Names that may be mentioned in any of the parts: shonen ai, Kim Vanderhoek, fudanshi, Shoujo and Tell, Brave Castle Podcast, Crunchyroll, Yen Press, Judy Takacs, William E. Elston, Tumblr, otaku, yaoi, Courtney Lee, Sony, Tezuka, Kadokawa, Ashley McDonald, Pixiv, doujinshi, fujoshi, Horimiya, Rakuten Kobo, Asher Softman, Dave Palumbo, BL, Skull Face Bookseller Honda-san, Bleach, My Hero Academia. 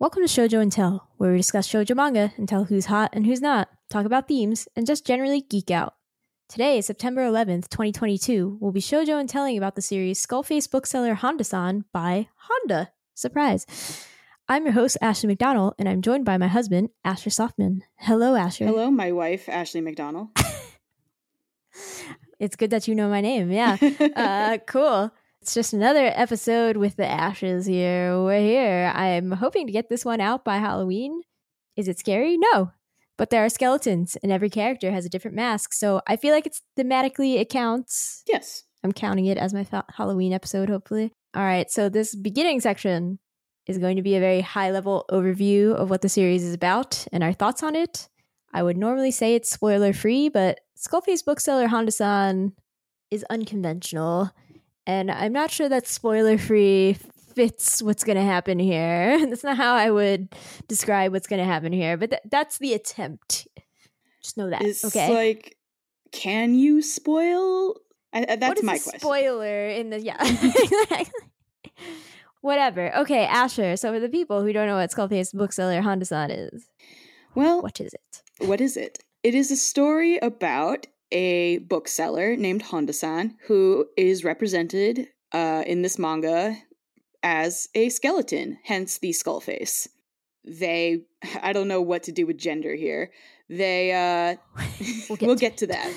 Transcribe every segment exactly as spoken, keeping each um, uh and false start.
Welcome to Shoujo and Tell, where we discuss shoujo manga and tell who's hot and who's not, talk about themes, and just generally geek out. Today, September eleventh, twenty twenty-two, we'll be shoujo and telling about the series Skull Face Bookseller Honda-san by Honda. Surprise! I'm your host, Ashley McDonald, and I'm joined by my husband, Asher Softman. Hello, Asher. Hello, my wife, Ashley McDonald. It's good that you know my name, yeah. uh, cool. It's just another episode with the Ashes here. We're here. I'm hoping to get this one out by Halloween. Is it scary? No. But there are skeletons, and every character has a different mask, so I feel like it's thematically it counts. Yes. I'm counting it as my fa- Halloween episode, hopefully. All right, so this beginning section is going to be a very high-level overview of what the series is about and our thoughts on it. I would normally say it's spoiler-free, but Skull Face Bookseller Honda-san is unconventional, and I'm not sure that spoiler-free fits what's going to happen here. That's not how I would describe what's going to happen here, but th- that's the attempt. Just know that. It's okay? Like, can you spoil? I, I, that's my question. What is a question. Spoiler in the... Yeah. Whatever. Okay, Asher, so for the people who don't know what Skull Face Bookseller Honda-san is, well, what is it? What is it? It is a story about a bookseller named Honda-san who is represented uh, in this manga as a skeleton, hence the skull face. They, I don't know what to do with gender here. They, uh, we'll, get, we'll to get to that.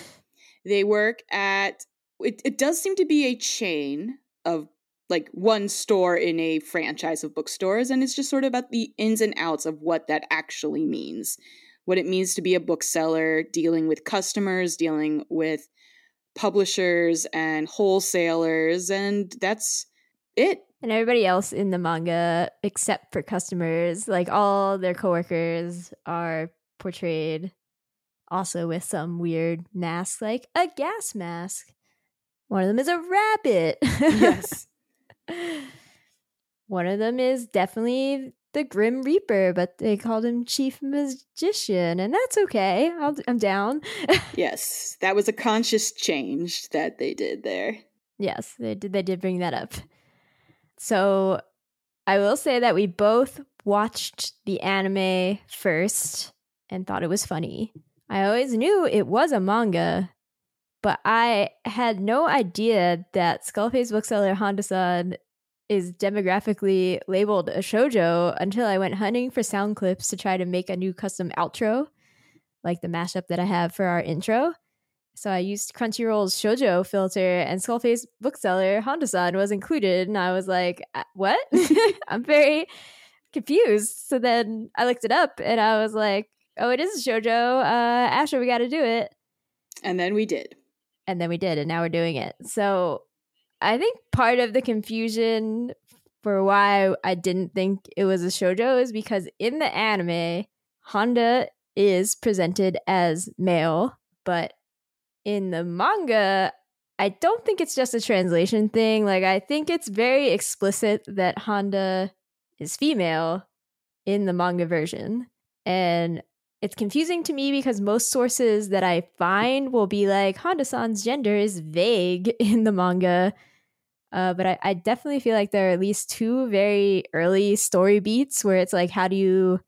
They work at, it, it does seem to be a chain of like one store in a franchise of bookstores, and it's just sort of about the ins and outs of what that actually means, what it means to be a bookseller, dealing with customers, dealing with publishers and wholesalers, and that's it. And everybody else in the manga, except for customers, like all their coworkers are portrayed also with some weird mask, like a gas mask. One of them is a rabbit. Yes. One of them is definitely the Grim Reaper, but they called him Chief Magician, and that's okay. I'll, I'm down. Yes, that was a conscious change that they did there. Yes, they did. They did bring that up. So I will say that we both watched the anime first and thought it was funny. I always knew it was a manga, but I had no idea that Skull Face Bookseller Honda-san is demographically labeled a shoujo until I went hunting for sound clips to try to make a new custom outro, like the mashup that I have for our intro. So I used Crunchyroll's shoujo filter, and Skull Face Bookseller Honda-san was included, and I was like, what? I'm very confused. So then I looked it up, and I was like, oh, it is a shoujo. Uh, Asher, we got to do it. And then we did. And then we did, and now we're doing it. So I think part of the confusion for why I didn't think it was a shoujo is because in the anime, Honda is presented as male, but in the manga, I don't think it's just a translation thing. Like, I think it's very explicit that Honda is female in the manga version. And it's confusing to me because most sources that I find will be like, Honda-san's gender is vague in the manga. Uh, but I, I definitely feel like there are at least two very early story beats where it's like, how do you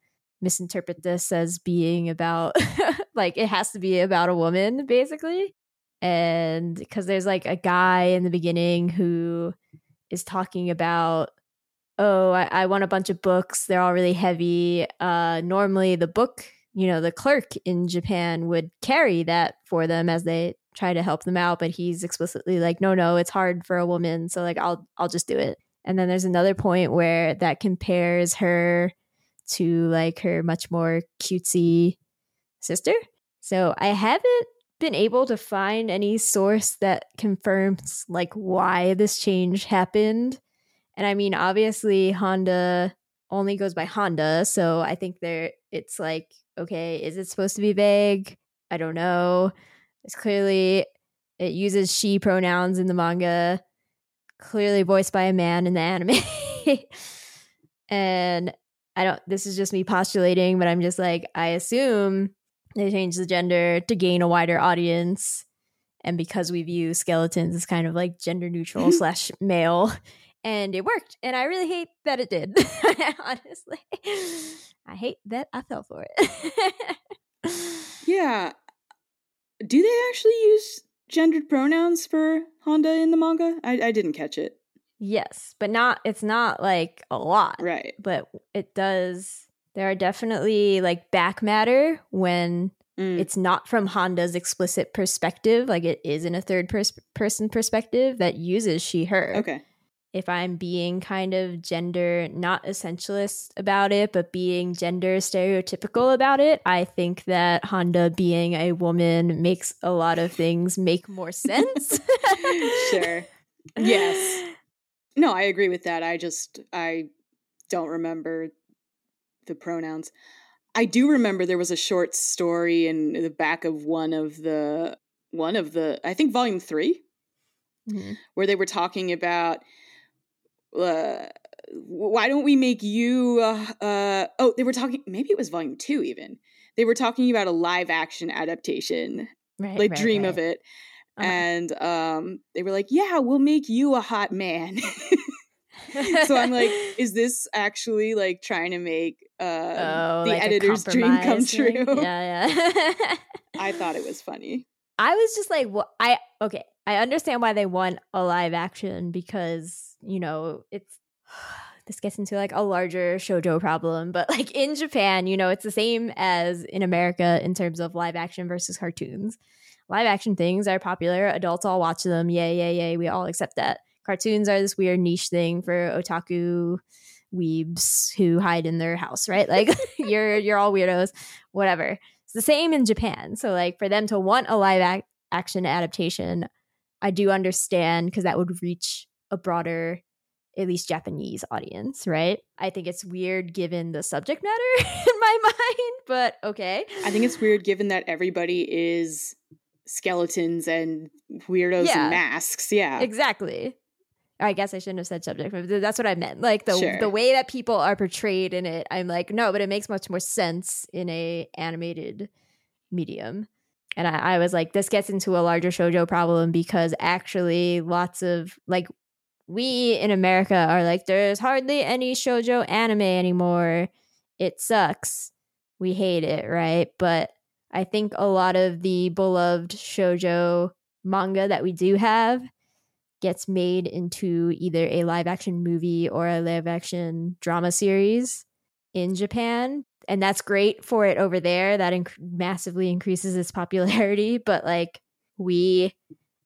misinterpret this as being about, like, it has to be about a woman, basically. And because there's like a guy in the beginning who is talking about, oh, I, I want a bunch of books. They're all really heavy. Uh, normally the book... you know, the clerk in Japan would carry that for them as they try to help them out. But he's explicitly like, no, no, it's hard for a woman. So like, I'll I'll just do it. And then there's another point where that compares her to like her much more cutesy sister. So I haven't been able to find any source that confirms like why this change happened. And I mean, obviously, Honda only goes by Honda. So I think there it's like, okay, is it supposed to be vague? I don't know. It's clearly, it uses she pronouns in the manga, clearly voiced by a man in the anime. And I don't, this is just me postulating, but I'm just like, I assume they changed the gender to gain a wider audience. And because we view skeletons as kind of like gender neutral slash male, and it worked. And I really hate that it did. Honestly, I hate that I fell for it. Yeah. Do they actually use gendered pronouns for Honda in the manga? I, I didn't catch it. Yes, but not, it's not like a lot. Right. But it does, there are definitely like back matter when mm. it's not from Honda's explicit perspective, like it is in a third pers- person perspective that uses she, her. Okay. If I'm being kind of gender, not essentialist about it, but being gender stereotypical about it, I think that Honda being a woman makes a lot of things make more sense. Sure. Yes. No, I agree with that. I just, I don't remember the pronouns. I do remember there was a short story in the back of one of the, one of the, I think volume three, mm-hmm. where they were talking about, Uh, why don't we make you uh, uh oh they were talking maybe it was volume two even they were talking about a live action adaptation right, like right, dream right. of it uh-huh. and um they were like, yeah, we'll make you a hot man. So I'm like, is this actually like trying to make uh oh, the like editor's dream come thing? true? Yeah, yeah. I thought it was funny. I was just like, well, I okay I understand why they want a live action because, you know, it's this gets into like a larger shoujo problem. But like in Japan, you know, it's the same as in America in terms of live action versus cartoons. Live action things are popular. Adults all watch them. Yay, yay, yay. We all accept that. Cartoons are this weird niche thing for otaku weebs who hide in their house, right? Like you're you're all weirdos, whatever. It's the same in Japan. So like for them to want a live ac- action adaptation, I do understand, because that would reach a broader, at least Japanese audience, right? I think it's weird given the subject matter in my mind, but okay. I think it's weird given that everybody is skeletons and weirdos yeah. and masks. Yeah, exactly. I guess I shouldn't have said subject, but that's what I meant. Like the sure. the way that people are portrayed in it, I'm like, no, but it makes much more sense in an animated medium. And I, I was like, this gets into a larger shoujo problem because actually lots of, like, we in America are like, there's hardly any shoujo anime anymore. It sucks. We hate it, right? But I think a lot of the beloved shoujo manga that we do have gets made into either a live action movie or a live action drama series in Japan. And that's great for it over there. That inc- massively increases its popularity. But like we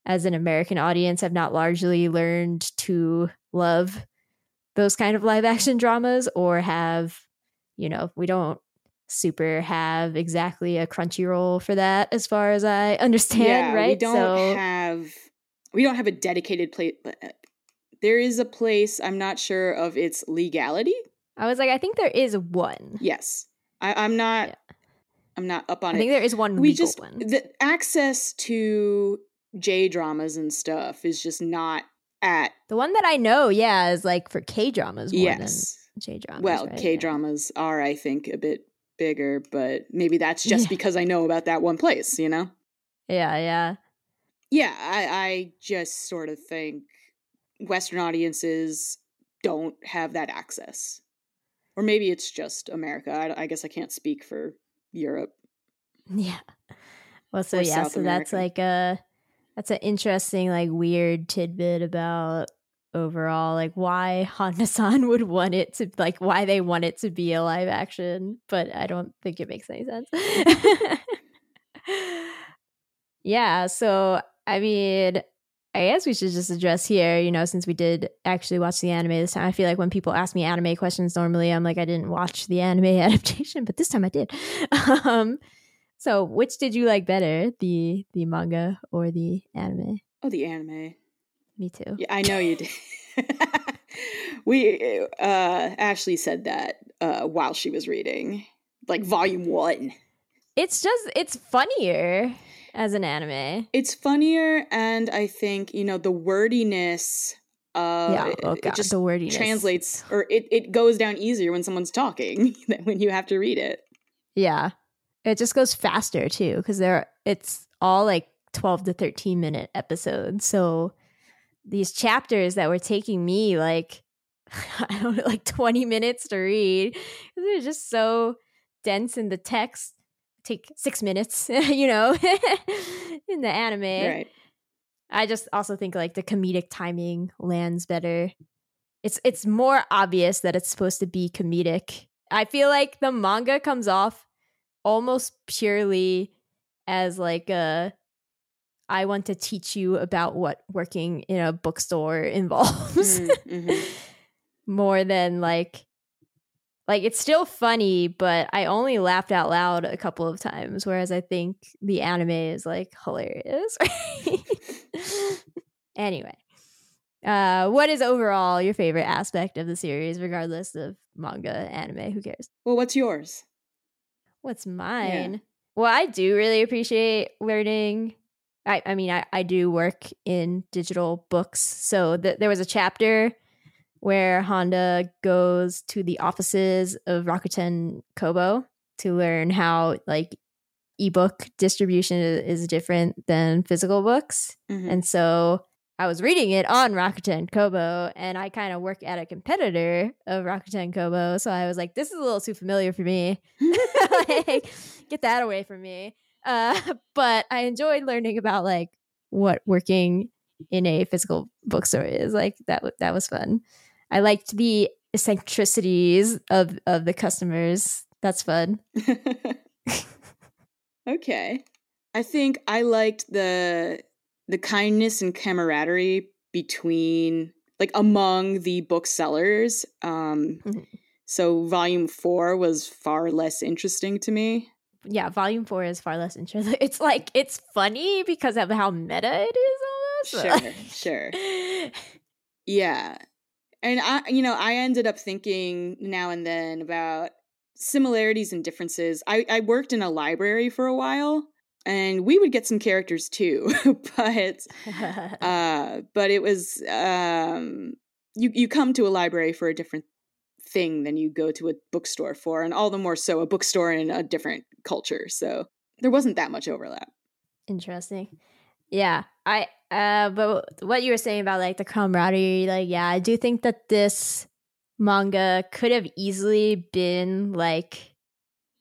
as an American audience have not largely learned to love those kind of live action dramas or have, you know, we don't super have exactly a Crunchyroll for that as far as I understand, yeah, right? We don't so, have, we don't have a dedicated place. There is a place, I'm not sure of its legality. I was like, I think there is one. Yes. I, I'm not yeah. I'm not up on I it. I think there is one we legal just, one. The access to J-dramas and stuff is just not at... The one that I know, yeah, is like for K-dramas more yes. than J-dramas. Well, right? K-dramas yeah. are, I think, a bit bigger, but maybe that's just yeah. because I know about that one place, you know? Yeah, yeah. Yeah, I, I just sort of think Western audiences don't have that access. Or maybe it's just America. I, I guess I can't speak for Europe. Yeah. Well, so yeah, South so America. That's like a that's an interesting, like weird tidbit about overall, like why Honda-san would want it to, like why they want it to be a live action. But I don't think it makes any sense. Yeah. So I mean, I guess we should just address here, you know, since we did actually watch the anime this time. I feel like when people ask me anime questions normally, I'm like, I didn't watch the anime adaptation, but this time I did. Um, so which did you like better, the the manga or the anime? Oh, the anime. Me too. Yeah, I know you did. we uh, Ashley said that uh, while she was reading, like volume one. It's just, it's funnier. As an anime. It's funnier, and I think, you know, the wordiness Uh, yeah, oh, God, it just the wordiness translates, or it, it goes down easier when someone's talking than when you have to read it. Yeah, it just goes faster too, because there it's all like twelve to thirteen minute episodes. So these chapters that were taking me like I don't know, like twenty minutes to read, they're just so dense in the text. Take six minutes, you know, in the anime. Right. I just also think like the comedic timing lands better. It's it's more obvious that it's supposed to be comedic. I feel like the manga comes off almost purely as like a I want to teach you about what working in a bookstore involves. Mm, mm-hmm. More than like like it's still funny, but I only laughed out loud a couple of times, whereas I think the anime is like hilarious. Anyway, uh, what is overall your favorite aspect of the series, regardless of manga, anime? Who cares? Well, what's yours? What's mine? Yeah. Well, I do really appreciate learning. I, I mean, I, I do work in digital books. So th- there was a chapter where Honda goes to the offices of Rakuten Kobo to learn how like ebook distribution is different than physical books. Mm-hmm. And so I was reading it on Rakuten Kobo, and I kind of work at a competitor of Rakuten Kobo. So I was like, this is a little too familiar for me. Like, get that away from me. Uh, but I enjoyed learning about like what working in a physical bookstore is like. That w- that was fun. I liked the eccentricities of, of the customers. That's fun. Okay. I think I liked the the kindness and camaraderie between, like, among the booksellers. Um, mm-hmm. So volume four was far less interesting to me. Yeah, volume four is far less interesting. It's like, it's funny because of how meta it is almost. Sure, sure. Yeah. And I, you know, I ended up thinking now and then about similarities and differences. I, I worked in a library for a while, and we would get some characters too, but uh, but it was um, you you come to a library for a different thing than you go to a bookstore for, and all the more so a bookstore in a different culture. So there wasn't that much overlap. Interesting. Yeah, I. Uh, but what you were saying about like the camaraderie, like, yeah, I do think that this manga could have easily been like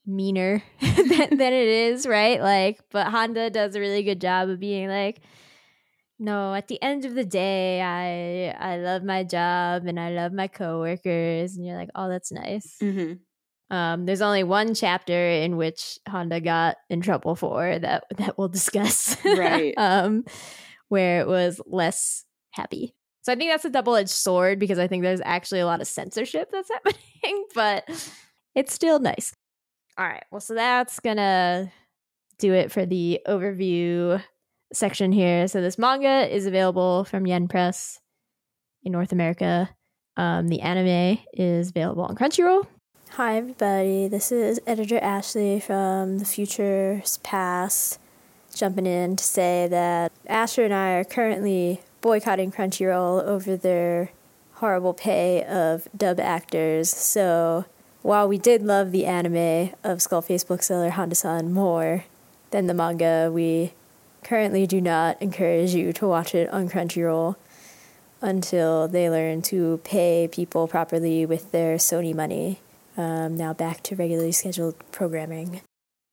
meaner than, than it is, right? Like, but Honda does a really good job of being like, no, at the end of the day, I I love my job and I love my coworkers, and you're like, oh, that's nice. Mm-hmm. Um, there's only one chapter in which Honda got in trouble for that that we'll discuss. Right. um, where it was less happy. So I think that's a double-edged sword, because I think there's actually a lot of censorship that's happening, but it's still nice. All right. Well, so that's going to do it for the overview section here. So this manga is available from Yen Press in North America. Um, the anime is available on Crunchyroll. Hi, everybody. This is editor Ashley from The Future's Past, jumping in to say that Asher and I are currently boycotting Crunchyroll over their horrible pay of dub actors. So while we did love the anime of Skull Face Bookseller Honda-san more than the manga, we currently do not encourage you to watch it on Crunchyroll until they learn to pay people properly with their Sony money. Um, now back to regularly scheduled programming.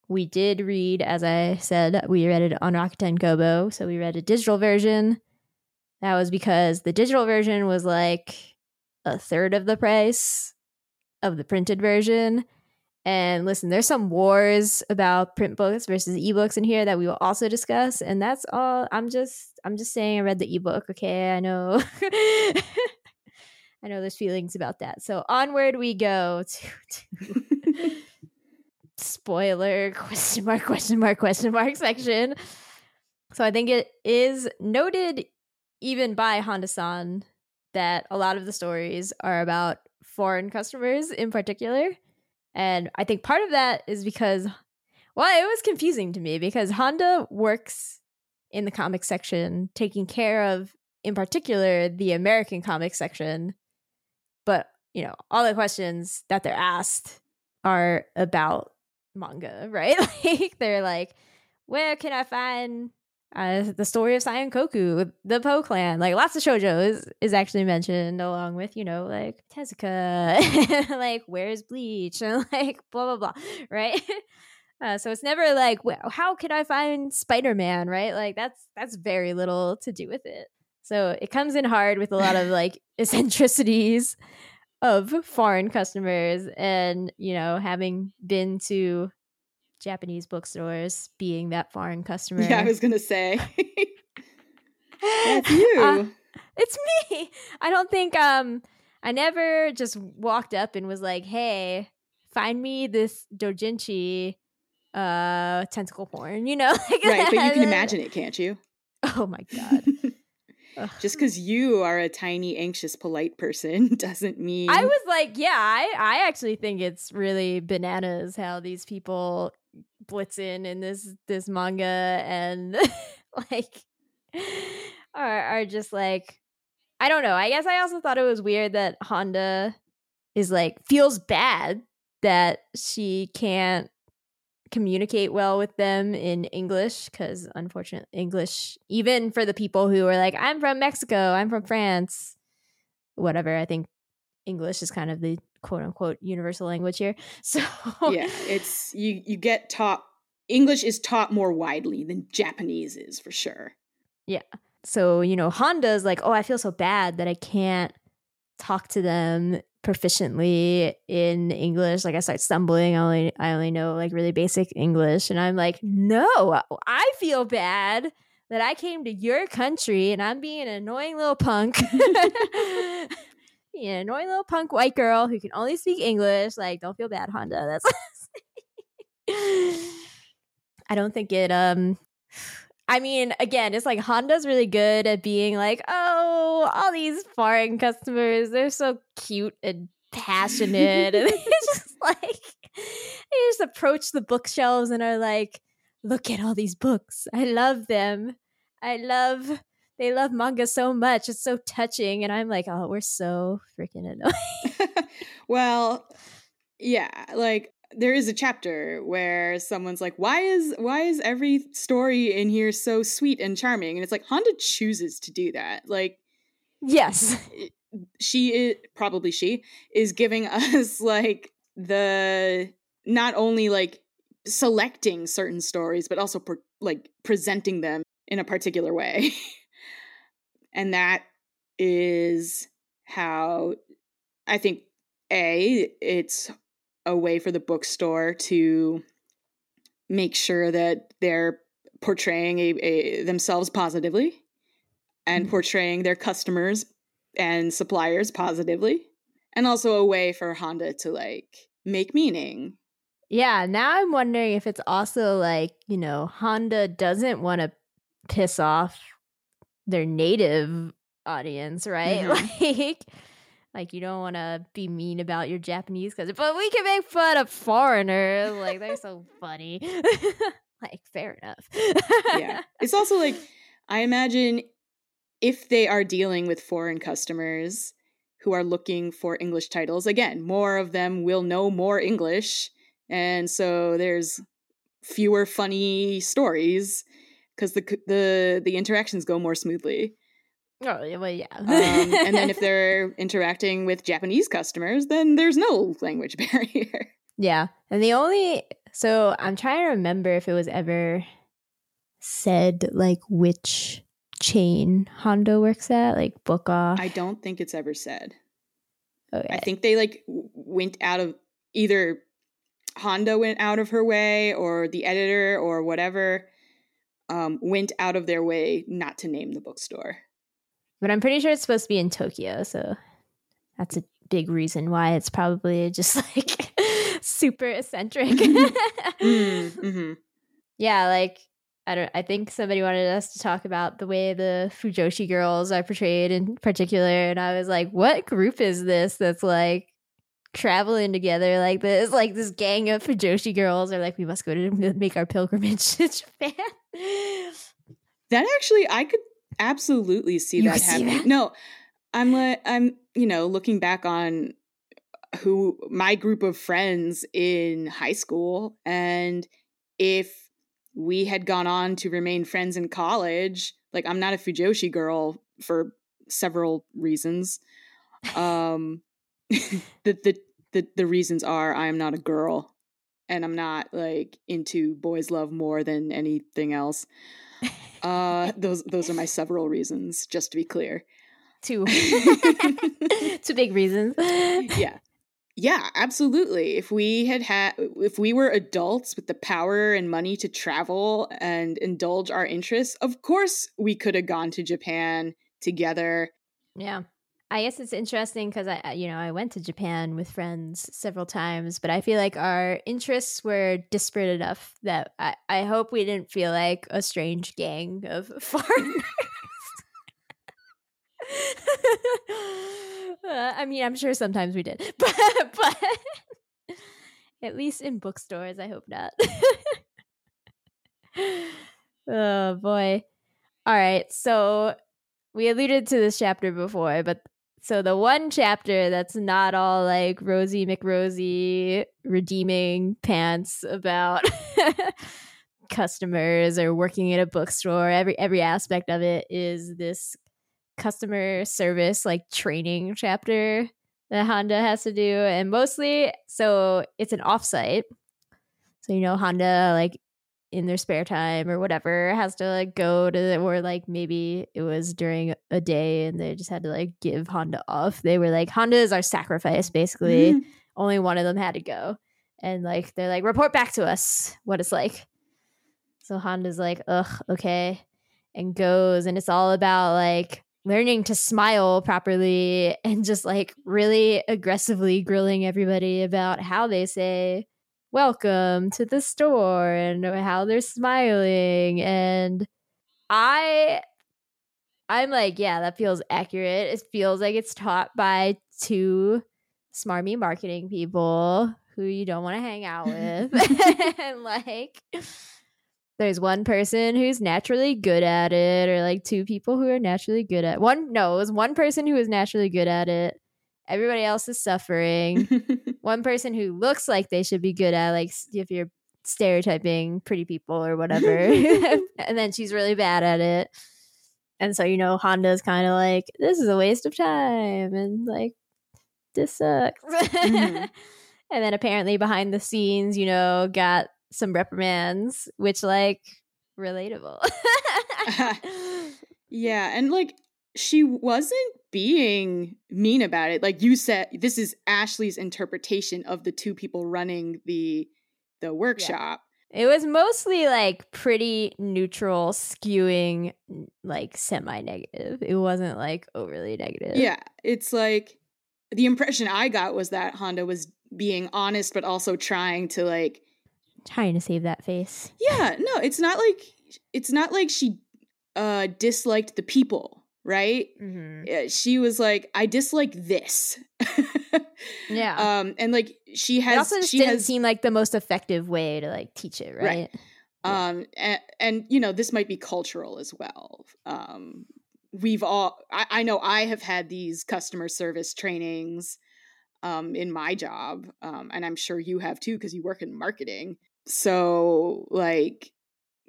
We did read, as I said, we read it on Rakuten Kobo, so we read a digital version. That was because the digital version was like a third of the price of the printed version. And listen, there's some wars about print books versus ebooks in here that we will also discuss. And that's all. I'm just, I'm just saying I read the ebook, okay? I know. I know there's feelings about that. So onward we go to... to spoiler question mark question mark question mark section. So I think it is noted even by Honda-san that a lot of the stories are about foreign customers in particular, and I think part of that is because, well, it was confusing to me because Honda works in the comic section taking care of in particular the American comic section, but you know, all the questions that they're asked are about manga, right? Like they're like, where can I find uh, the story of Sankoku, the Po clan? Like lots of shoujo is, is actually mentioned, along with, you know, like Tezuka, like where's Bleach, and like blah blah blah, right? Uh, so it's never like, well, how could I find Spider-Man, right? Like that's that's very little to do with it. So it comes in hard with a lot of like eccentricities of foreign customers, and you know, having been to Japanese bookstores, being that foreign customer. Yeah, I was gonna say that's you. Uh, it's me. I don't think um I never just walked up and was like, hey, find me this doujinshi uh tentacle porn, you know? Like, right, but you can imagine it, can't you? Oh my god. Just because you are a tiny, anxious, polite person doesn't mean... I was like, yeah, I, I actually think it's really bananas how these people blitz in in this, this manga and like are, are just like, I don't know. I guess I also thought it was weird that Honda is like, feels bad that she can't communicate well with them in English, because unfortunately English, even for the people who are like, I'm from Mexico, I'm from France, whatever, I think English is kind of the quote-unquote universal language here, so yeah, it's you you get taught, English is taught more widely than Japanese is, for sure. Yeah, so you know, Honda's like, oh, I feel so bad that I can't talk to them proficiently in English, like I start stumbling, I only I only know like really basic English, and I'm like, no, I feel bad that I came to your country and I'm being an annoying little punk yeah, annoying little punk white girl who can only speak English. Like, don't feel bad, Honda. That's I don't think it um I mean, again, it's like Honda's really good at being like, oh, all these foreign customers, they're so cute and passionate. And they just like, they just approach the bookshelves and are like, look at all these books. I love them. I love, they love manga so much. It's so touching. And I'm like, oh, we're so freaking annoying. Well, yeah, like, there is a chapter where someone's like, why is why is every story in here so sweet and charming? And it's like, Honda chooses to do that. Like, yes, she is, probably she is giving us like the, not only like selecting certain stories, but also per, like presenting them in a particular way. And that is how I think, A, it's a way for the bookstore to make sure that they're portraying a, a themselves positively and mm-hmm. portraying their customers and suppliers positively, and also a way for Honda to like make meaning. Yeah, now I'm wondering if it's also like, you know, Honda doesn't want to piss off their native audience, right? Mm-hmm. Like Like, you don't want to be mean about your Japanese cousin, but we can make fun of foreigners. Like, they're so funny. Like, fair enough. Yeah. It's also like, I imagine if they are dealing with foreign customers who are looking for English titles, again, more of them will know more English. And so there's fewer funny stories because the, the, the interactions go more smoothly. Oh, well, yeah. um, and then if they're interacting with Japanese customers, then there's no language barrier. Yeah. And the only, so I'm trying to remember if it was ever said, like, which chain Honda works at, like, book off. I don't think it's ever said. Okay. I think they, like, went out of, either Honda went out of her way, or the editor, or whatever, um, went out of their way not to name the bookstore. But I'm pretty sure it's supposed to be in Tokyo, so that's a big reason why it's probably just like super eccentric. mm-hmm. Mm-hmm. Yeah, like I don't. I think somebody wanted us to talk about the way the Fujoshi girls are portrayed in particular, and I was like, "What group is this that's like traveling together like this? Like this gang of Fujoshi girls are like, we must go to make our pilgrimage to Japan." That actually, I could. absolutely see you that see happening. That? No, I'm like, I'm, you know, looking back on who my group of friends in high school, and if we had gone on to remain friends in college, like, I'm not a Fujoshi girl for several reasons. Um, the, the the the reasons are I am not a girl, and I'm not like into boys love more than anything else. Uh, those those are my several reasons, just to be clear. Two, two big reasons. Yeah, yeah, absolutely. If we had had, if we were adults with the power and money to travel and indulge our interests, of course we could have gone to Japan together. Yeah. I guess it's interesting because I, you know, I went to Japan with friends several times, but I feel like our interests were disparate enough that I, I hope we didn't feel like a strange gang of foreigners. uh, I mean, I'm sure sometimes we did, but, but at least in bookstores, I hope not. Oh boy! All right, so we alluded to this chapter before, but. So the one chapter that's not all like Rosie McRosie redeeming pants about customers or working at a bookstore, every every aspect of it is this customer service like training chapter that Honda has to do. And mostly, so it's an offsite. So, you know, Honda like in their spare time or whatever has to like go to the, or like maybe it was during a day and they just had to like give Honda off. They were like, Honda is our sacrifice basically. Mm-hmm. Only one of them had to go, and like they're like, report back to us what it's like. So Honda's like, ugh, okay, and goes, and it's all about like learning to smile properly and just like really aggressively grilling everybody about how they say welcome to the store and how they're smiling. And I I'm like, yeah, that feels accurate. It feels like it's taught by two smarmy marketing people who you don't want to hang out with. And like there's one person who's naturally good at it, or like two people who are naturally good at one no, it was one person who was naturally good at it. Everybody else is suffering. One person who looks like they should be good at, like, if you're stereotyping pretty people or whatever. And then she's really bad at it. And so, you know, Honda's kind of like, this is a waste of time. And, like, this sucks. Mm-hmm. And then apparently behind the scenes, you know, got some reprimands, which, like, relatable. uh, yeah. And, like, she wasn't being mean about it. Like you said, this is Ashley's interpretation of the two people running the the workshop. Yeah. It was mostly like pretty neutral, skewing like semi-negative. It wasn't like overly negative. Yeah, it's like the impression I got was that Honda was being honest but also trying to like trying to save that face. Yeah, no, it's not like it's not like she uh disliked the people. Right? Mm-hmm. She was like, I dislike this. Yeah. Um, and like she has, it also just she didn't has, seem like the most effective way to like teach it, right? Right. Yeah. Um, and, and you know, this might be cultural as well. Um, we've all, I, I know, I have had these customer service trainings, um, in my job, um, and I'm sure you have too because you work in marketing. So like.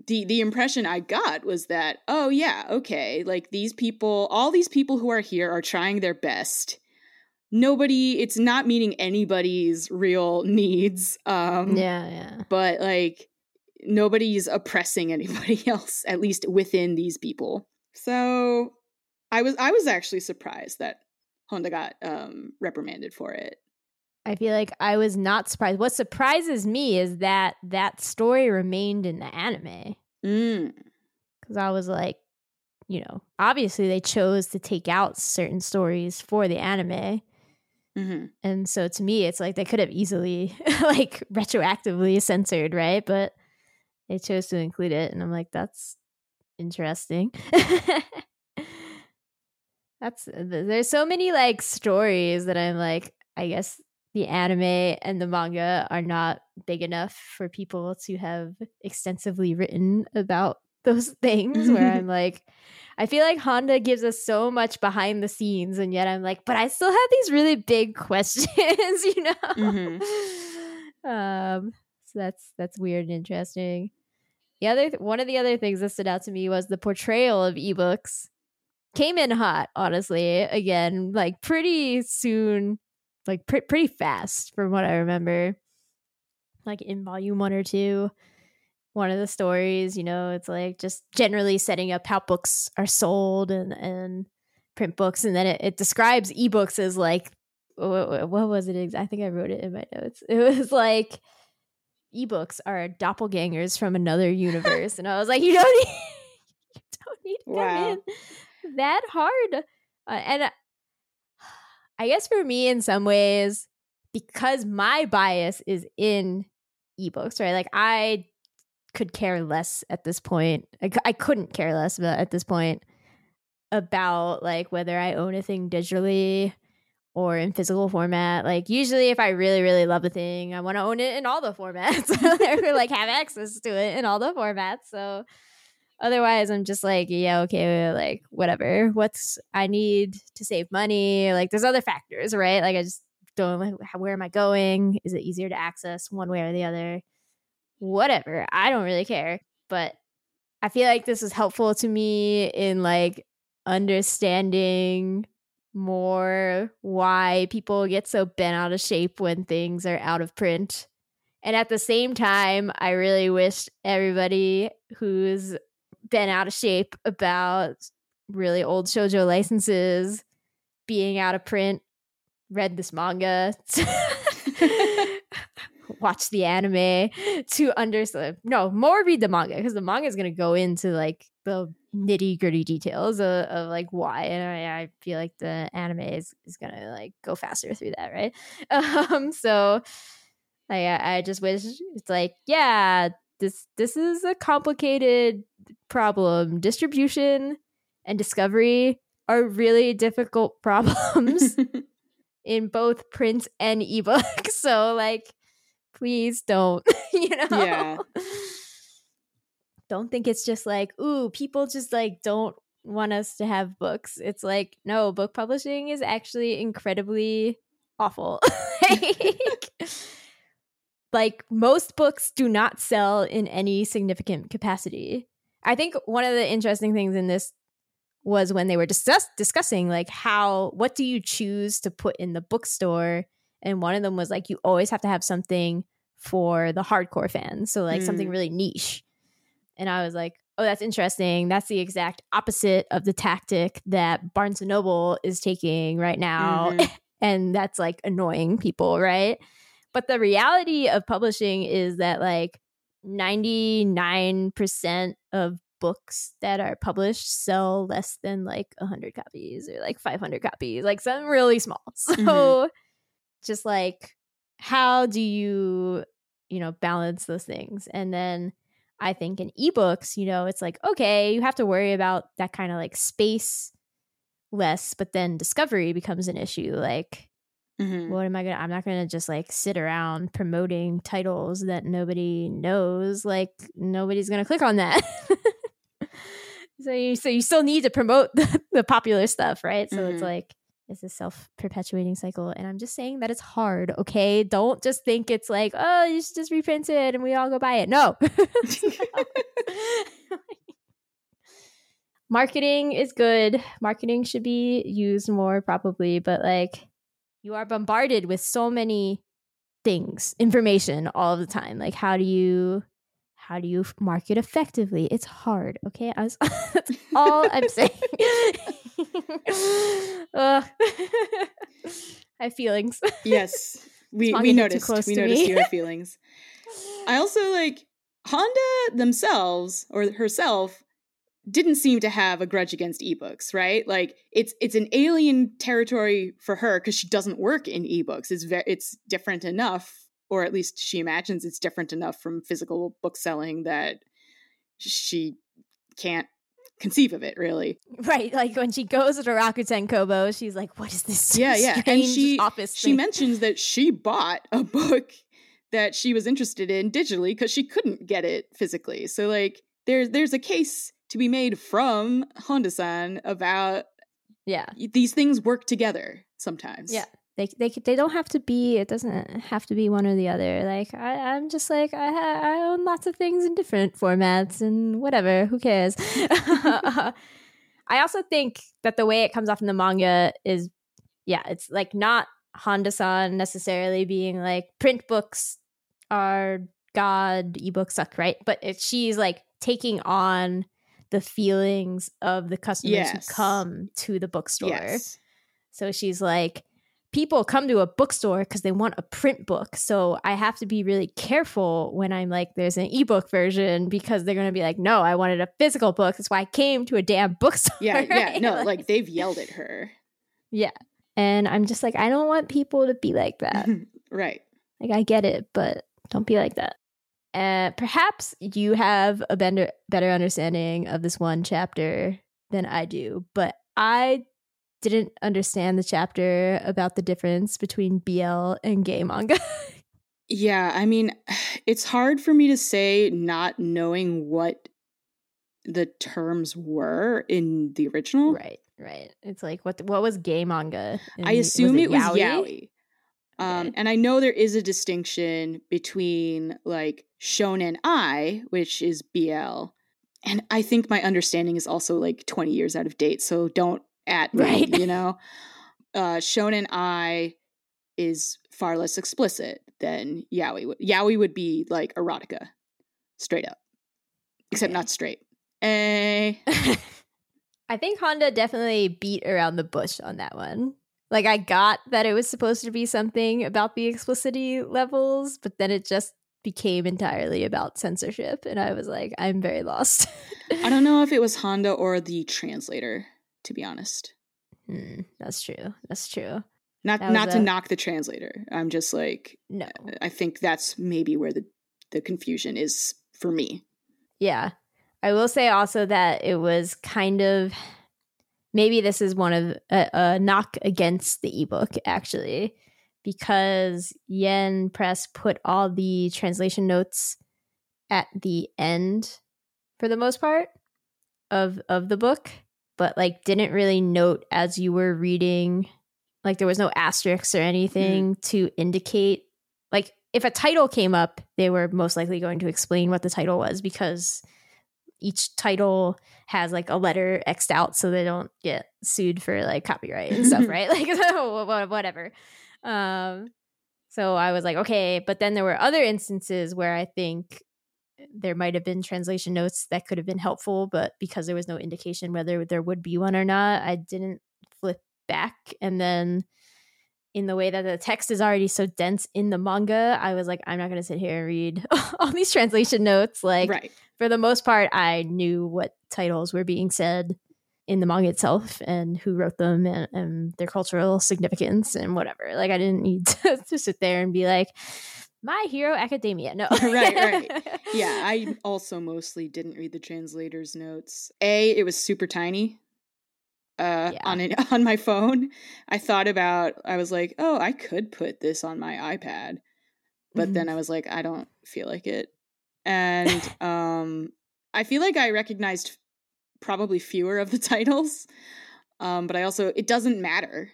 The the impression I got was that, oh, yeah, okay, like these people, all these people who are here are trying their best. Nobody, it's not meeting anybody's real needs. Um, yeah, yeah. But like nobody's oppressing anybody else, at least within these people. So I was I was actually surprised that Honda got um, reprimanded for it. I feel like I was not surprised. What surprises me is that that story remained in the anime. Mm. 'Cause I was like, you know, obviously they chose to take out certain stories for the anime. Mm-hmm. And so to me, it's like they could have easily like retroactively censored, right? But they chose to include it. And I'm like, that's interesting. That's there's so many like stories that I'm like, I guess the anime and the manga are not big enough for people to have extensively written about those things where I'm like, I feel like Honda gives us so much behind the scenes, and yet I'm like, but I still have these really big questions, you know? Mm-hmm. Um, so that's that's weird and interesting. The other th- one of the other things that stood out to me was the portrayal of ebooks. Came in hot, honestly. Again, like pretty soon, like pr- pretty fast from what I remember. Like in volume one or two, one of the stories, you know, it's like just generally setting up how books are sold and, and print books. And then it, it describes ebooks as like, what, what was it? I think I wrote it in my notes. It was like, ebooks are doppelgangers from another universe. And I was like, you don't need, you don't need to come wow. in that hard. Uh, and I, I guess for me, in some ways, because my bias is in ebooks, right? Like I could care less at this point. I, I couldn't care less about, at this point about like whether I own a thing digitally or in physical format. Like usually if I really, really love a thing, I want to own it in all the formats. I like have access to it in all the formats. So otherwise I'm just like, yeah, okay, like whatever. What's I need to save money. Like there's other factors, right? Like I just don't, where am I going? Is it easier to access one way or the other? Whatever. I don't really care. But I feel like this was helpful to me in like understanding more why people get so bent out of shape when things are out of print. And at the same time, I really wish everybody who's been out of shape about really old shoujo licenses being out of print read this manga, watch the anime to understand. No, more read the manga, because the manga is going to go into like the nitty gritty details of, of like why. And I, I feel like the anime is, is going to like go faster through that, right? Um, so like, I, I just wish it's like, yeah, this this is a complicated problem. Distribution and discovery are really difficult problems. In both print and ebook. So like, please don't, you know, yeah. Don't think it's just like, ooh, people just like don't want us to have books. It's like, no, book publishing is actually incredibly awful. like, like most books do not sell in any significant capacity. I think one of the interesting things in this was when they were discuss- discussing like how, what do you choose to put in the bookstore? And one of them was like, you always have to have something for the hardcore fans. So like mm. something really niche. And I was like, oh, that's interesting. That's the exact opposite of the tactic that Barnes and Noble is taking right now. Mm-hmm. And that's like annoying people, right? But the reality of publishing is that like ninety-nine percent of books that are published sell less than like one hundred copies or like five hundred copies, like something really small. So mm-hmm. just like, how do you, you know, balance those things? And then I think in ebooks, you know, it's like, okay, you have to worry about that kind of like space less, but then discovery becomes an issue. Like, mm-hmm. what am I going to, I'm not going to just like sit around promoting titles that nobody knows. Like nobody's going to click on that. So you, so you still need to promote the, the popular stuff, right? So mm-hmm. it's like, it's a self-perpetuating cycle. And I'm just saying that it's hard, okay? Don't just think it's like, oh, you should just reprint it and we all go buy it. No. Marketing is good. Marketing should be used more probably, but like you are bombarded with so many things, information all the time. Like how do you... How do you market effectively? It's hard, okay? I was, that's all I'm saying. uh, I have feelings. Yes, we we noticed. We noticed your feelings. I also like Honda themselves or herself didn't seem to have a grudge against ebooks, right? Like it's it's an alien territory for her because she doesn't work in ebooks. It's ve- it's different enough. Or at least she imagines it's different enough from physical book selling that she can't conceive of it, really. Right, like when she goes to Rakuten Kobo, she's like, "What is this?" Yeah, yeah. And she office she thing? mentions that she bought a book that she was interested in digitally because she couldn't get it physically. So, like, there's there's a case to be made from Honda-san about yeah these things work together sometimes. Yeah. They, they they don't have to be, it doesn't have to be one or the other. Like, I, I'm just like, I ha- I own lots of things in different formats and whatever, who cares? I also think that the way it comes off in the manga is, yeah, it's like not Honda-san necessarily being like, print books are God, ebooks suck, right? But it, she's like taking on the feelings of the customers yes. who come to the bookstore. Yes. So she's like, people come to a bookstore because they want a print book. So I have to be really careful when I'm like, there's an ebook version, because they're going to be like, no, I wanted a physical book. That's why I came to a damn bookstore. Yeah, right? yeah. No, like, like they've yelled at her. Yeah. And I'm just like, I don't want people to be like that. Right. Like, I get it, but don't be like that. Uh, perhaps you have a better, better understanding of this one chapter than I do, but I didn't understand the chapter about the difference between B L and gay manga. Yeah, I mean, it's hard for me to say not knowing what the terms were in the original. Right, right. It's like, what what was gay manga? In, I assumed was it, it was yaoi. Um, okay. And I know there is a distinction between, like, shonen ai, which is B L. And I think my understanding is also, like, twenty years out of date, so don't at me, right. you know? Uh, shonen ai is far less explicit than yaoi. Yaoi would be, like, erotica, straight up. Except okay. not straight. Eh. I think Honda definitely beat around the bush on that one. Like, I got that it was supposed to be something about the explicitity levels, but then it just became entirely about censorship, and I was like, I'm very lost. I don't know if it was Honda or the translator, to be honest. Mm, that's true. That's true. Not that not a... to knock the translator. I'm just like, no. I think that's maybe where the, the confusion is for me. Yeah. I will say also that it was kind of... Maybe this is one of a, a knock against the ebook, actually, because Yen Press put all the translation notes at the end for the most part of of the book, but like didn't really note as you were reading, like there was no asterisks or anything mm-hmm. to indicate, like if a title came up, they were most likely going to explain what the title was, because each title has like a letter X'd out so they don't get sued for like copyright and stuff, right? Like, so, whatever. Um, so I was like, okay, but then there were other instances where I think there might have been translation notes that could have been helpful, but because there was no indication whether there would be one or not, I didn't flip back. And then in the way that the text is already so dense in the manga, I was like, I'm not going to sit here and read all these translation notes. Like, right. For the most part, I knew what titles were being said in the manga itself and who wrote them and, and their cultural significance and whatever. Like, I didn't need to, to sit there and be like, My Hero Academia. No. Right, right. Yeah, I also mostly didn't read the translator's notes. A, it was super tiny uh, yeah. on, an, on my phone. I thought about, I was like, oh, I could put this on my iPad. But mm-hmm. then I was like, I don't feel like it. And um, I feel like I recognized probably fewer of the titles, um, but I also, it doesn't matter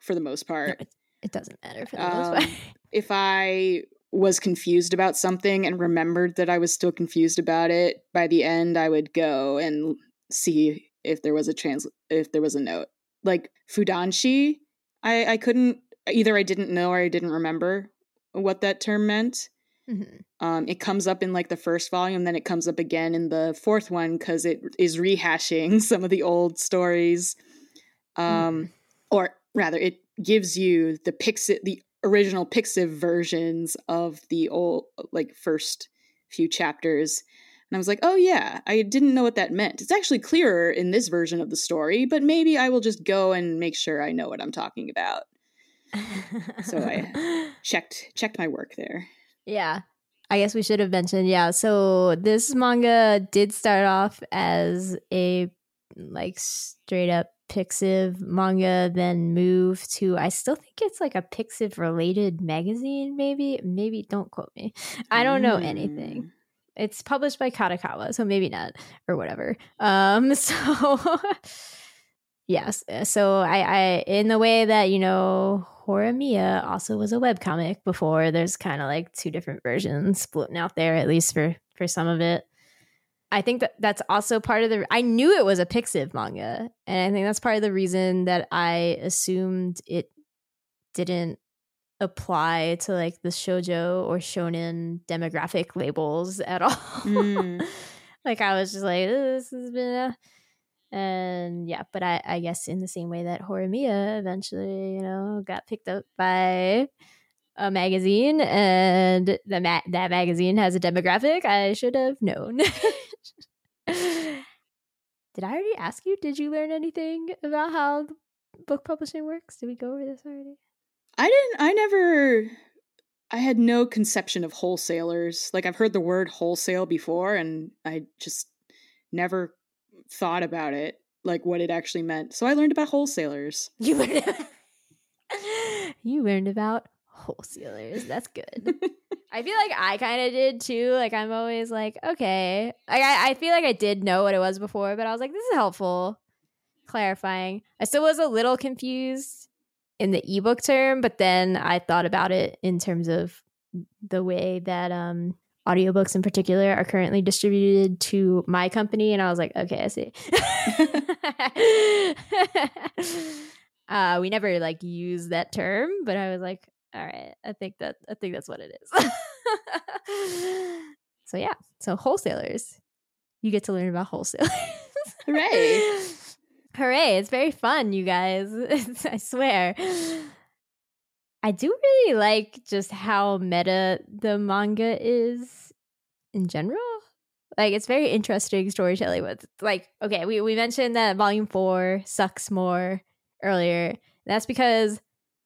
for the most part. No, it, it doesn't matter for the um, most part. If I was confused about something and remembered that I was still confused about it, by the end I would go and see if there was a trans, if there was a note. Like Fudanshi, I, I couldn't, either I didn't know or I didn't remember what that term meant. Mm-hmm. Um, it comes up in like the first volume, then it comes up again in the fourth one because it is rehashing some of the old stories, um, mm. or rather, it gives you the Pixiv, the original Pixiv versions of the old like first few chapters. And I was like, oh yeah, I didn't know what that meant. It's actually clearer in this version of the story, but maybe I will just go and make sure I know what I'm talking about. So I checked checked my work there. Yeah, I guess we should have mentioned. Yeah, so this manga did start off as a like straight up Pixiv manga, then move to, I still think it's like a Pixiv related magazine, maybe. Maybe don't quote me. I don't know anything. it's published by Kadokawa, so maybe not, or whatever. Um, so yes, so I, I, in the way that, you know, Horimiya also was a webcomic before, there's kind of like two different versions floating out there, at least for, for some of it. I think that that's also part of the, I knew it was a Pixiv manga, and I think that's part of the reason that I assumed it didn't apply to like the shoujo or shonen demographic labels at all. Mm. Like I was just like, this has been a... and yeah, but I, I guess in the same way that Horimiya eventually, you know, got picked up by a magazine, and the ma- that magazine has a demographic, I should have known. Did I already ask you, did you learn anything about how book publishing works? Did we go over this already? I didn't, I never, I had no conception of wholesalers. Like, I've heard the word wholesale before, and I just never thought about it, like what it actually meant. So I learned about wholesalers. You learned about, you learned about wholesalers. That's good. I feel like I kind of did too. Like, I'm always like, okay. Like, I, I feel like I did know what it was before, but I was like, this is helpful. Clarifying. I still was a little confused in the ebook term, but then I thought about it in terms of the way that um audiobooks in particular are currently distributed to my company, and I was like, okay, I see. uh we never like use that term, but I was like, all right, I think that I think that's what it is. So yeah, so wholesalers, you get to learn about wholesalers. Hooray. Hooray, it's very fun, you guys. I swear. I do really like just how meta the manga is in general. Like, it's very interesting storytelling. With, like, okay, we, we mentioned that volume four sucks more earlier. That's because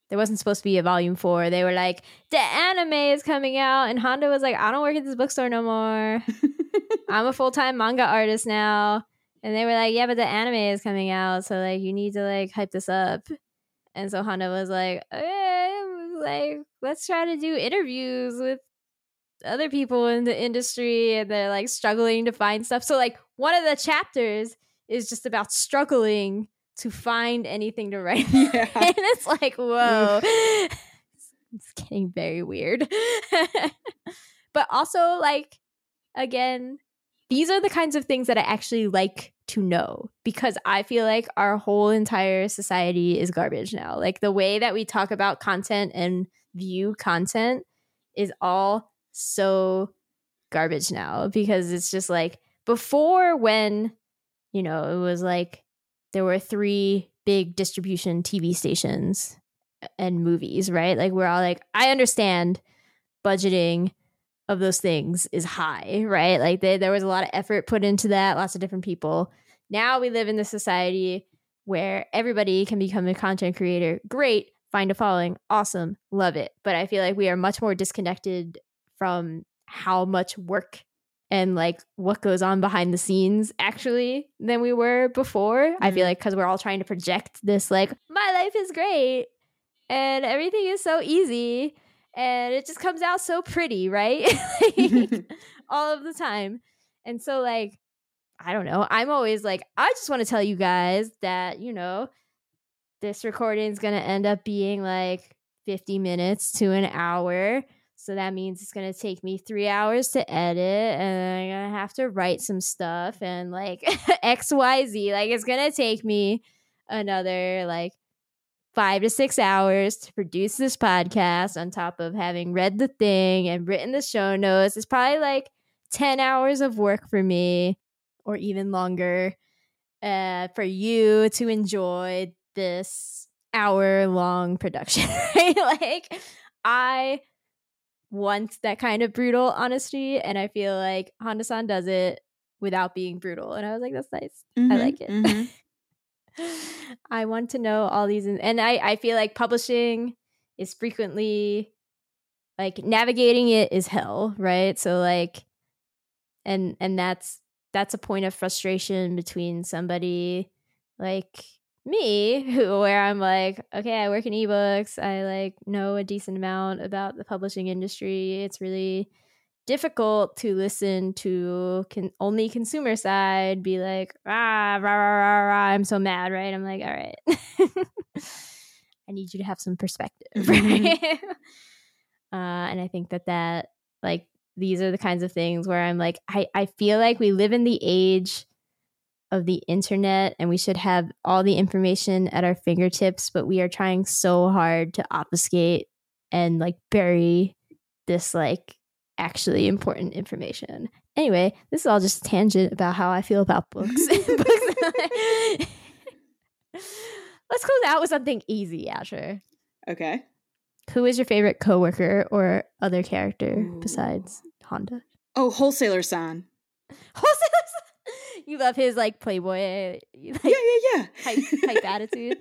there wasn't supposed to be a volume four. They were like, the anime is coming out, and Honda was like, I don't work at this bookstore no more. I'm a full-time manga artist now. And they were like, yeah, but the anime is coming out, so like you need to like hype this up. And so Honda was like, okay, like let's try to do interviews with other people in the industry, and they're like struggling to find stuff. So like one of the chapters is just about struggling to find anything to write. Yeah. And it's like, whoa. It's getting very weird. But also, like, again, these are the kinds of things that I actually like to know, because I feel like our whole entire society is garbage now. Like, the way that we talk about content and view content is all so garbage now, because it's just like before, when, you know, it was like there were three big distribution T V stations and movies, right? Like, we're all like, I understand budgeting of those things is high, right? Like, they, there was a lot of effort put into that, lots of different people. Now we live in this society where everybody can become a content creator. Great, find a following, awesome, love it. But I feel like we are much more disconnected from how much work and like what goes on behind the scenes actually than we were before. Mm-hmm. I feel like because we're all trying to project this like, my life is great and everything is so easy, and it just comes out so pretty, right? Like, all of the time. And so, like, I don't know. I'm always like, I just want to tell you guys that, you know, this recording is going to end up being like fifty minutes to an hour. So that means it's going to take me three hours to edit, and I'm going to have to write some stuff and like X, Y, Z. Like, it's going to take me another like five to six hours to produce this podcast on top of having read the thing and written the show notes. It's probably like ten hours of work for me, or even longer, uh, for you to enjoy this hour long production. Right? Like, I want that kind of brutal honesty, and I feel like Honda-san does it without being brutal. And I was like, that's nice. Mm-hmm, I like it. Mm-hmm. I want to know all these, in- and I, I feel like publishing is frequently like, navigating it is hell, right? So like, and and that's that's a point of frustration between somebody like me, who where I'm like, okay, I work in ebooks, I like know a decent amount about the publishing industry. It's really difficult to listen to can only consumer side be like, ah, rah, rah, rah, rah, I'm so mad, right? I'm like, all right, I need you to have some perspective, right? uh, and I think that that, like, these are the kinds of things where I'm like, I, I feel like we live in the age of the internet and we should have all the information at our fingertips, but we are trying so hard to obfuscate and, like, bury this, like, actually important information. Anyway, this is all just a tangent about how I feel about books. Let's close out with something easy, Asher. Okay. Who is your favorite coworker or other character Ooh. besides Honda? Oh, Wholesaler-san. Wholesaler-san. You love his, like, playboy, like, yeah, yeah, yeah, type, type attitude.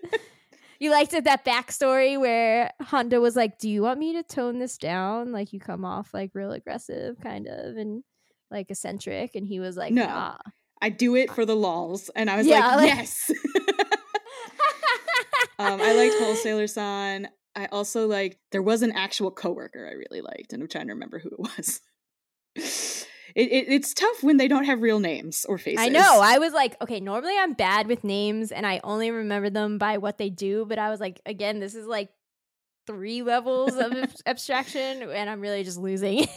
You liked it, that backstory where Honda was like, do you want me to tone this down? Like, you come off, like, real aggressive, kind of, and, like, eccentric. And he was like, no, nah. I do it for the lols. And I was yeah, like, like, yes. um, I liked Wholesaler-san. I also liked, there was an actual coworker I really liked. And I'm trying to remember who it was. It, it, it's tough when they don't have real names or faces. I know. I was like, okay, normally I'm bad with names and I only remember them by what they do. But I was like, again, this is like three levels of abstraction and I'm really just losing at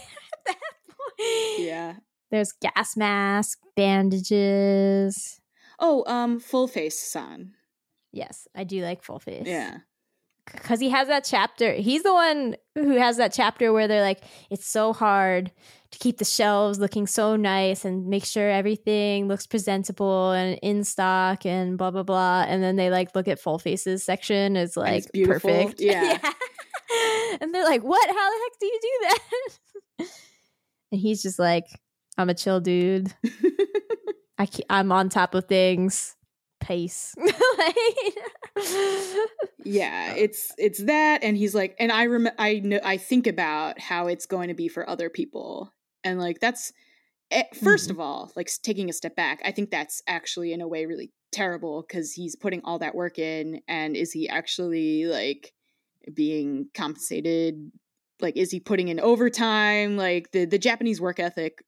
that point. Yeah. There's gas mask, bandages. Oh, um, Full Face San. Yes, I do like Full Face. Yeah. Because he has that chapter. He's the one who has that chapter where they're like, it's so hard to keep the shelves looking so nice and make sure everything looks presentable and in stock and blah, blah, blah. And then they, like, look at Full Face's section. It's like, it's perfect. Yeah. yeah. And they're like, what? How the heck do you do that? And he's just like, I'm a chill dude. I ke- I'm on top of things. Pace. Yeah, it's it's that, and he's like, and I rem- I know I think about how it's going to be for other people, and, like, that's first mm-hmm. of all, like, taking a step back. I think that's actually in a way really terrible because he's putting all that work in, and is he actually, like, being compensated? Like, is he putting in overtime? Like, the the Japanese work ethic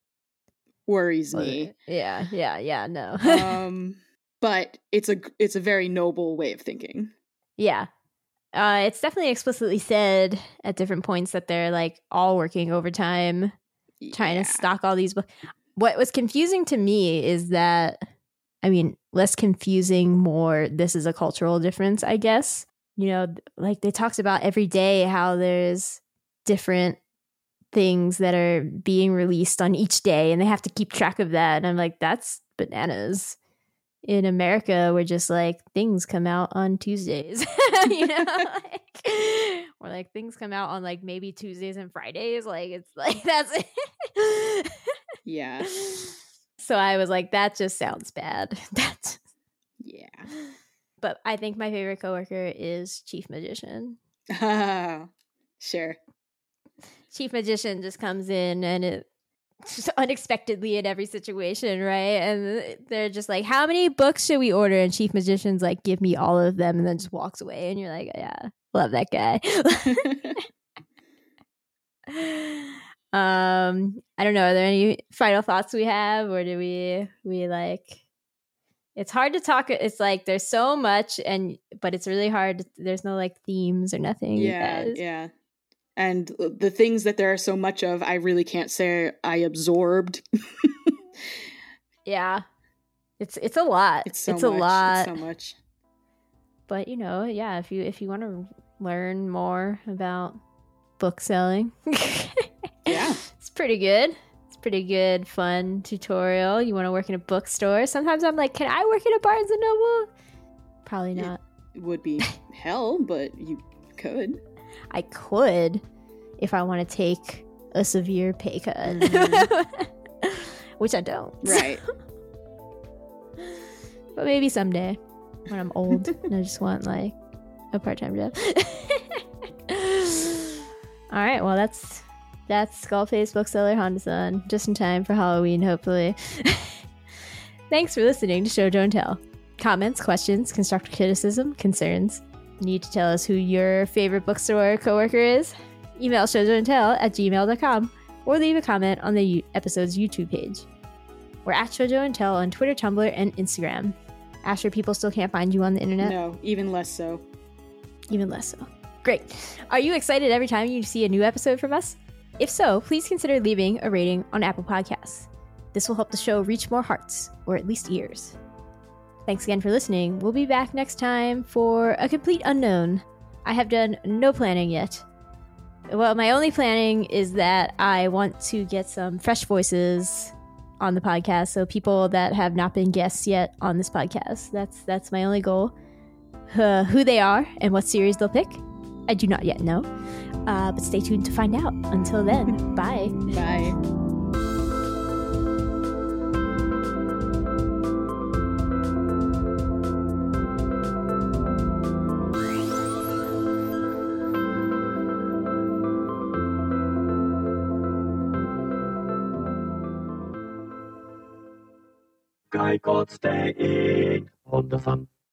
worries me. Yeah, yeah, yeah. No. um. But it's a it's a very noble way of thinking. Yeah. Uh, it's definitely explicitly said at different points that they're, like, all working overtime, yeah. trying to stock all these books. What was confusing to me is that, I mean, less confusing, more this is a cultural difference, I guess. You know, like, they talked about every day how there's different things that are being released on each day, and they have to keep track of that. And I'm like, that's bananas. In America, we're just like, things come out on Tuesdays, you know, like, or, like, things come out on, like, maybe Tuesdays and Fridays. Like, it's like, that's it. Yeah. So I was like, that just sounds bad. That's yeah. But I think my favorite coworker is Chief Magician. Oh, sure. Chief Magician just comes in and it. Just unexpectedly in every situation, right? And they're just like, how many books should we order? And Chief Magician's like, give me all of them, and then just walks away, and you're like, yeah, love that guy. um I don't know, are there any final thoughts we have, or do we we like, it's hard to talk, it's like there's so much, and but it's really hard to, there's no, like, themes or nothing. Yeah, yeah. And the things that there are so much of, I really can't say I absorbed. Yeah. It's it's a lot. It's so it's much. a lot. It's so much. But, you know, yeah, if you if you want to learn more about book selling. Yeah. It's pretty good. It's pretty good, fun tutorial. You want to work in a bookstore. Sometimes I'm like, can I work in a Barnes and Noble? Probably not. It would be hell, but you could. I could if I want to take a severe pay cut, mm-hmm. which I don't. Right. But maybe someday when I'm old and I just want, like, a part-time job. All right. Well, that's that's Skull Face Bookseller Honda-san, just in time for Halloween, hopefully. Thanks for listening to Shoujo and Tell. Comments, questions, constructive criticism, concerns. Need to tell us who your favorite bookstore coworker is? Email shoujoandtell at gmail dot com. or leave a comment on the episode's YouTube page. We're at Shoujo and Tell on Twitter, Tumblr, and Instagram. Asher, people still can't find you on the internet? No, even less so. Even less so. Great. Are you excited every time you see a new episode from us? If so, please consider leaving a rating on Apple Podcasts. This will help the show reach more hearts, or at least ears. Thanks again for listening. We'll be back next time for a complete unknown. I have done no planning yet. Well, my only planning is that I want to get some fresh voices on the podcast, so people that have not been guests yet on this podcast. That's that's my only goal. Uh, who they are and what series they'll pick, I do not yet know. Uh, but stay tuned to find out. Until then, bye. Bye. Honda-san.